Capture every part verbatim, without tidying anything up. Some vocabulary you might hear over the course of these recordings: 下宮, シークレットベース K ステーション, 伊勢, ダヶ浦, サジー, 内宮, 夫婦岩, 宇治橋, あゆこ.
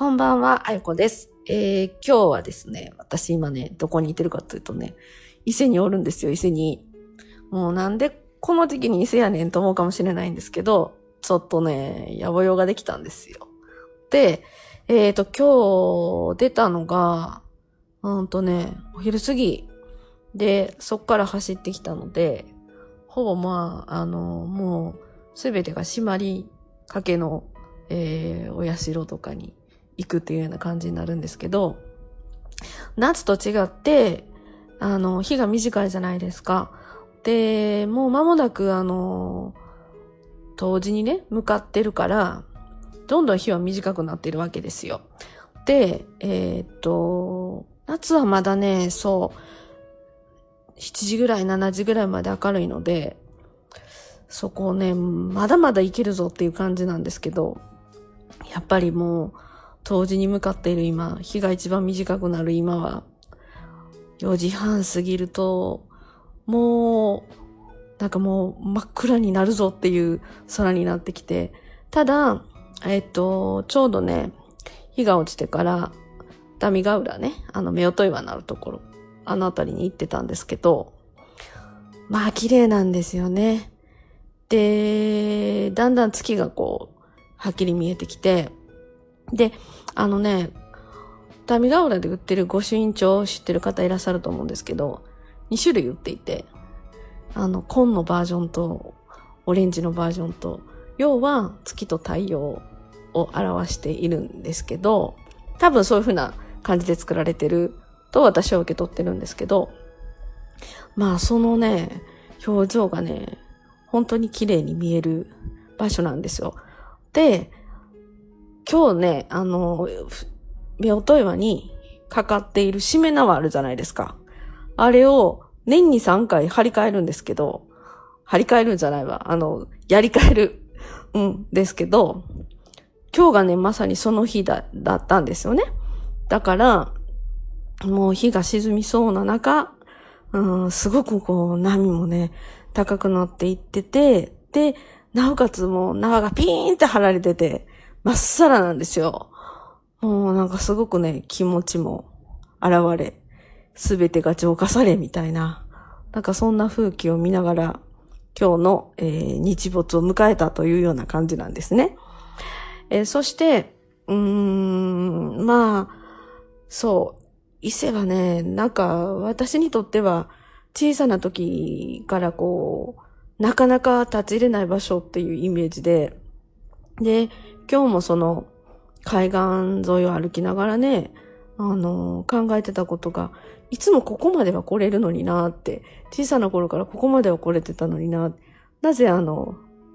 こんばんは、あゆこです。えー、今日はですね、私今ね、どこにいてるかというとね、伊勢におるんですよ、伊勢に。もうなんでこの時期に伊勢やねんと思うかもしれないんですけど、ちょっとね、野暮用ができたんですよ。で、えっと、今日出たのが、うんとね、お昼過ぎで、そっから走ってきたので、ほぼまあ、あの、もう、すべてが締まりかけの、えー、お社とかに行くっていうような感じになるんですけど、夏と違って、あの、日が短いじゃないですか。で、もう間もなく、あの、冬至にね、向かってるから、どんどん日は短くなってるわけですよ。で、えー、っと、夏はまだね、そう、しちじぐらい、しちじぐらいまで明るいので、そこをね、まだまだいけるぞっていう感じなんですけど、やっぱりもう、冬至に向かっている今、日が一番短くなる今は、よじはん過ぎると、もう、なんかもう真っ暗になるぞっていう空になってきて、ただ、えっと、ちょうどね、日が落ちてから、ダヶ浦ね、あの、夫婦岩のあるところ、あのあたりに行ってたんですけど、まあ、綺麗なんですよね。で、だんだん月がこう、はっきり見えてきて、で、あのね、ダヶ浦で売ってる御朱印帳を知ってる方いらっしゃると思うんですけど、に種類売っていて、あの、紺のバージョンと、オレンジのバージョンと、要は月と太陽を表しているんですけど、多分そういう風な感じで作られてると私は受け取ってるんですけど、まあそのね、表情がね、本当に綺麗に見える場所なんですよ。で、今日ね、あの、夫婦岩にかかっているしめ縄あるじゃないですか。あれを、年にさんかい張り替えるんですけど、張り替えるんじゃないわ。あの、やり替える。うん、ですけど、今日がね、まさにその日だ、だったんですよね。だから、もう日が沈みそうな中、うん、すごくこう、波もね、高くなっていってて、で、なおかつもう縄がピーンって張られてて、まっさらなんですよ。もうなんかすごくね、気持ちも現れ、すべてが浄化されみたいな、なんかそんな風景を見ながら今日の、えー、日没を迎えたというような感じなんですね。えー、そして、うーん、まあ、そう、伊勢はね、なんか私にとっては小さな時からこう、なかなか立ち入れない場所っていうイメージで、で、今日もその海岸沿いを歩きながらね、あの、考えてたことが、いつもここまでは来れるのになーって、小さな頃からここまでは来れてたのにな、なぜあの、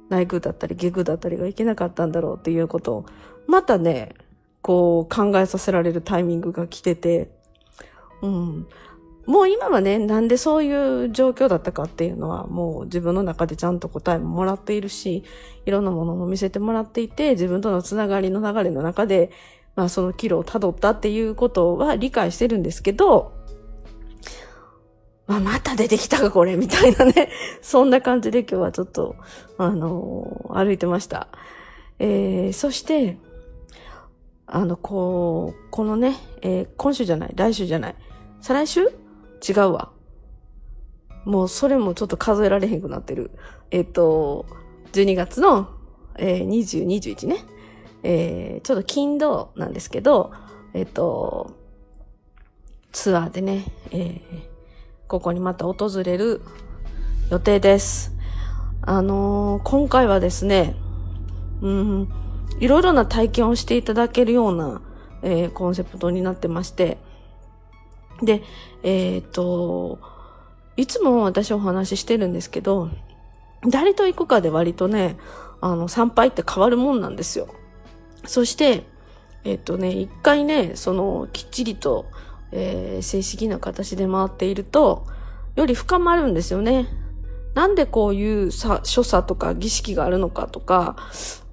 内宮だったり下宮だったりが行けなかったんだろうっていうことを、またね、こう考えさせられるタイミングが来てて、うん。もう今はね、なんでそういう状況だったかっていうのは、もう自分の中でちゃんと答えももらっているし、いろんなものも見せてもらっていて、自分とのつながりの流れの中で、まあその岐路を辿ったっていうことは理解してるんですけど、まあまた出てきたかこれみたいなね、そんな感じで今日はちょっと、あのー、歩いてました。えー、そして、あの、こう、このね、えー、今週じゃない、来週じゃない、再来週？違うわ。もうそれもちょっと数えられへんくなってる。えっと、じゅうにがつの、えー、にじゅう、にじゅういちね。えー、ちょっと金土なんですけど、えっと、ツアーでね、えー、ここにまた訪れる予定です。あのー、今回はですね、うん、いろいろな体験をしていただけるような、えー、コンセプトになってまして、で、えー、っと、いつも私お話ししてるんですけど、誰と行くかで割とね、あの、参拝って変わるもんなんですよ。そして、えっとね、一回ね、その、きっちりと、えー、正式な形で回っていると、より深まるんですよね。なんでこういうさ、所作とか儀式があるのかとか、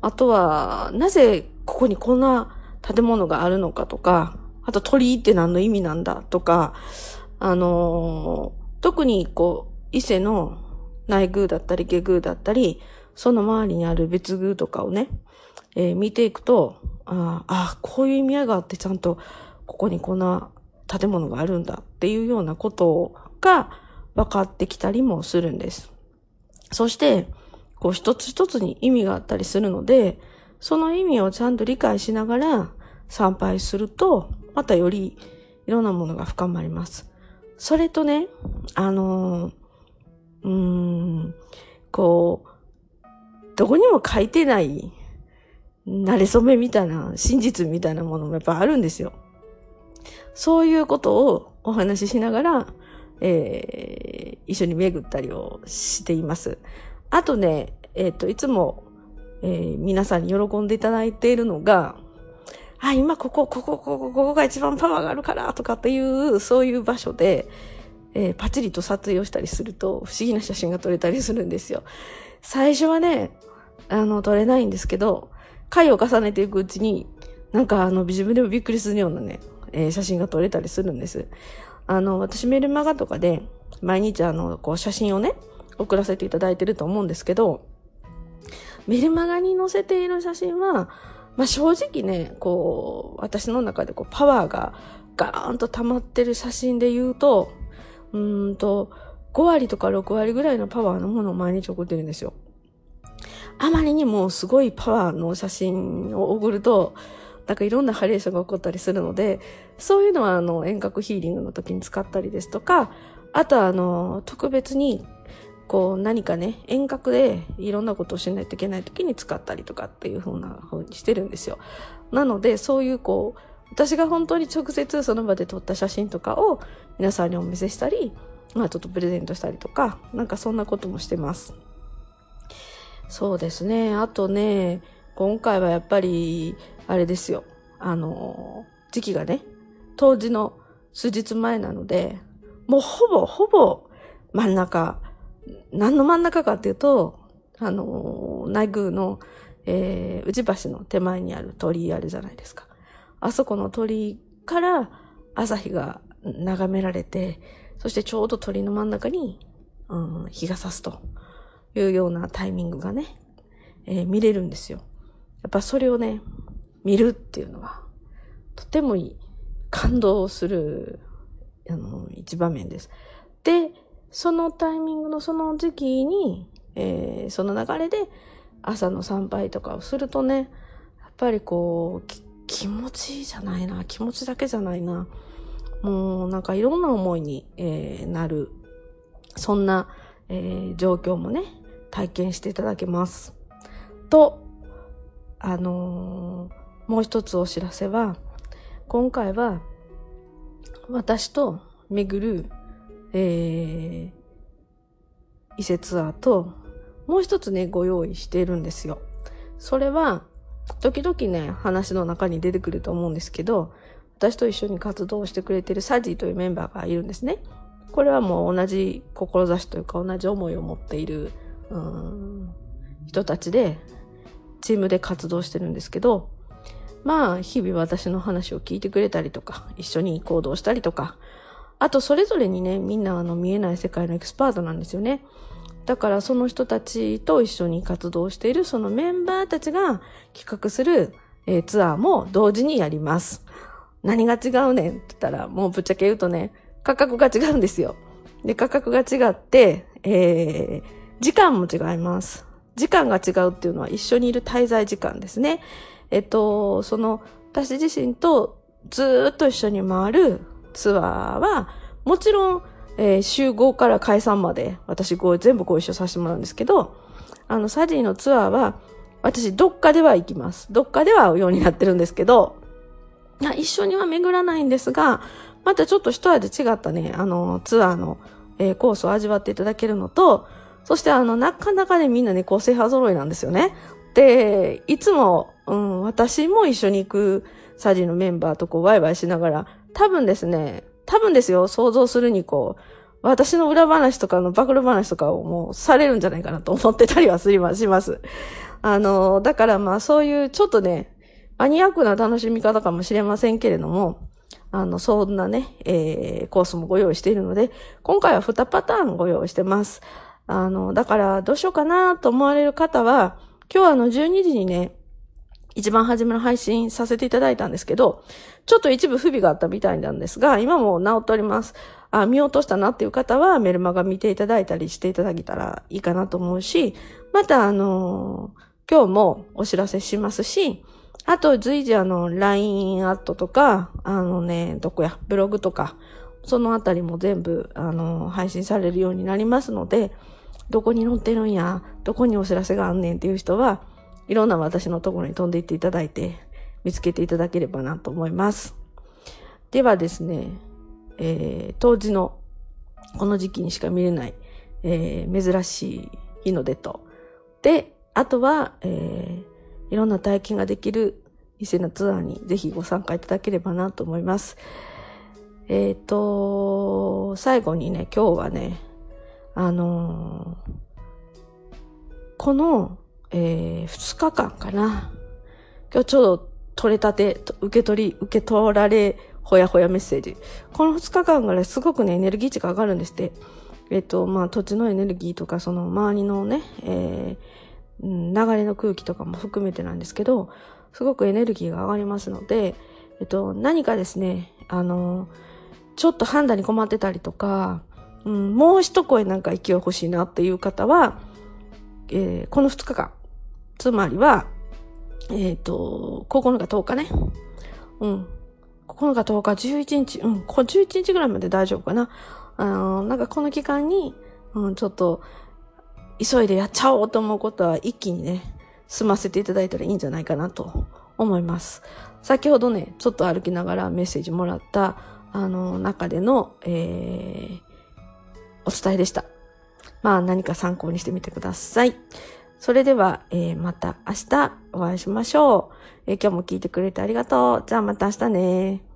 あとは、なぜここにこんな建物があるのかとか、あと鳥居って何の意味なんだとか、あのー、特にこう、伊勢の内宮だったり下宮だったり、その周りにある別宮とかをね、えー、見ていくと、ああ、こういう意味合いがあってちゃんとここにこんな建物があるんだっていうようなことが分かってきたりもするんです。そして、こう一つ一つに意味があったりするので、その意味をちゃんと理解しながら参拝すると、またよりいろんなものが深まります。それとね、あのー、うーん、こう、どこにも書いてない、慣れ初めみたいな、真実みたいなものもやっぱあるんですよ。そういうことをお話ししながら、えー、一緒に巡ったりをしています。あとね、えっと、いつも、えー、皆さんに喜んでいただいているのが、あ、今ここ、ここ、ここ、ここが一番パワーがあるから、とかっていう、そういう場所で、えー、パチリと撮影をしたりすると、不思議な写真が撮れたりするんですよ。最初はね、あの、撮れないんですけど、回を重ねていくうちに、なんかあの、自分でもびっくりするようなね、えー、写真が撮れたりするんです。あの、私メルマガとかで、毎日あの、こう、写真をね、送らせていただいてると思うんですけど、メルマガに載せている写真は、まあ、正直ね、こう、私の中でこう、パワーがガーンと溜まってる写真で言うと、うーんと、ごわりとかろくわりぐらいのパワーのものを毎日送ってるんですよ。あまりにもすごいパワーの写真を送ると、なんかいろんなハレーションが起こったりするので、そういうのはあの、遠隔ヒーリングの時に使ったりですとか、あとはあの、特別に、こう何かね、遠隔でいろんなことをしないといけない時に使ったりとかっていう風な風にしてるんですよ。なので、そういうこう、私が本当に直接その場で撮った写真とかを皆さんにお見せしたり、まあちょっとプレゼントしたりとか、なんかそんなこともしてます。そうですね。あとね、今回はやっぱり、あれですよ。あの、時期がね、当時の数日前なので、もうほぼほぼ真ん中、何の真ん中かっていうと、あの、内宮の、えー、宇治橋の手前にある鳥居あるじゃないですか。あそこの鳥居から朝日が眺められて、そしてちょうど鳥居の真ん中に、うん、日が差すというようなタイミングがね、えー、見れるんですよ。やっぱそれをね、見るっていうのは、とてもいい、感動する、あの、一場面です。で、そのタイミングのその時期に、えー、その流れで朝の参拝とかをするとね、やっぱりこう、気持ちいいじゃないな、気持ちだけじゃないな、もうなんかいろんな思いに、えー、なる、そんな、えー、状況もね、体験していただけます。と、あのー、もう一つお知らせは、今回は私と巡るえー、伊勢ツアーと、もう一つね、ご用意しているんですよ。それは、時々ね、話の中に出てくると思うんですけど、私と一緒に活動してくれているサジーというメンバーがいるんですね。これはもう同じ志というか、同じ思いを持っている、うーん、人たちで、チームで活動してるんですけど、まあ、日々私の話を聞いてくれたりとか、一緒に行動したりとか、あとそれぞれにね、みんなあの見えない世界のエキスパートなんですよね。だからその人たちと一緒に活動しているそのメンバーたちが企画する、えー、ツアーも同時にやります。何が違うねんって言ったら、もうぶっちゃけ言うとね、価格が違うんですよ。で、価格が違って、えー、時間も違います。時間が違うっていうのは一緒にいる滞在時間ですね。えっと、その私自身とずーっと一緒に回るツアーは、もちろん、えー、集合から解散まで、私こう全部ご一緒させてもらうんですけど、あの、サジーのツアーは、私どっかでは行きます。どっかでは会うようになってるんですけど、一緒には巡らないんですが、またちょっと一味違ったね、あの、ツアーの、えー、コースを味わっていただけるのと、そしてあの、なかなかね、みんなね、個性派揃いなんですよね。で、いつも、うん、私も一緒に行くサジーのメンバーとこう、ワイワイしながら、多分ですね、多分ですよ、想像するにこう、私の裏話とかの暴露話とかをもうされるんじゃないかなと思ってたりはします。あの、だからまあそういうちょっとね、マニアックな楽しみ方かもしれませんけれども、あの、そんなね、えー、コースもご用意しているので、今回はにパターンご用意してます。あの、だからどうしようかなと思われる方は、今日あのじゅうにじにね、一番初めの配信させていただいたんですけど、ちょっと一部不備があったみたいなんですが、今も治っております。あ、見落としたなっていう方はメルマガ見ていただいたりしていただけたらいいかなと思うし、またあのー、今日もお知らせしますし、あと随時あの ライン アットとか、あのね、どこや、ブログとか、そのあたりも全部あのー、配信されるようになりますので、どこに載ってるんや、どこにお知らせがあんねんっていう人は、いろんな私のところに飛んでいっていただいて、見つけていただければなと思います。ではですね、えー、当時のこの時期にしか見れない、えー、珍しい日の出と、で、あとは、えー、いろんな体験ができる伊勢のツアーにぜひご参加いただければなと思います。えっと、最後にね、今日はね、あのー、この、えー、ふつかかんかな。今日ちょうど取れたて、受け取り、受け取られ、ほやほやメッセージ。このふつかかんぐらいすごくね、エネルギー値が上がるんですって。えっと、まあ、土地のエネルギーとか、その周りのね、えー、流れの空気とかも含めてなんですけど、すごくエネルギーが上がりますので、えっと、何かですね、あの、ちょっと判断に困ってたりとか、うん、もう一声なんか勢い欲しいなっていう方は、えー、このふつかかん、つまりは、えっと、ここのかとおかね。うん。ここのかとおか、じゅういちにち、うん、こじゅういちにちぐらいまで大丈夫かな。あのー、なんかこの期間に、うん、ちょっと、急いでやっちゃおうと思うことは一気にね、済ませていただいたらいいんじゃないかなと思います。先ほどね、ちょっと歩きながらメッセージもらった、あのー、中での、えー、お伝えでした。まあ、何か参考にしてみてください。それでは、えー、また明日お会いしましょう。えー、今日も聞いてくれてありがとう。じゃあまた明日ね。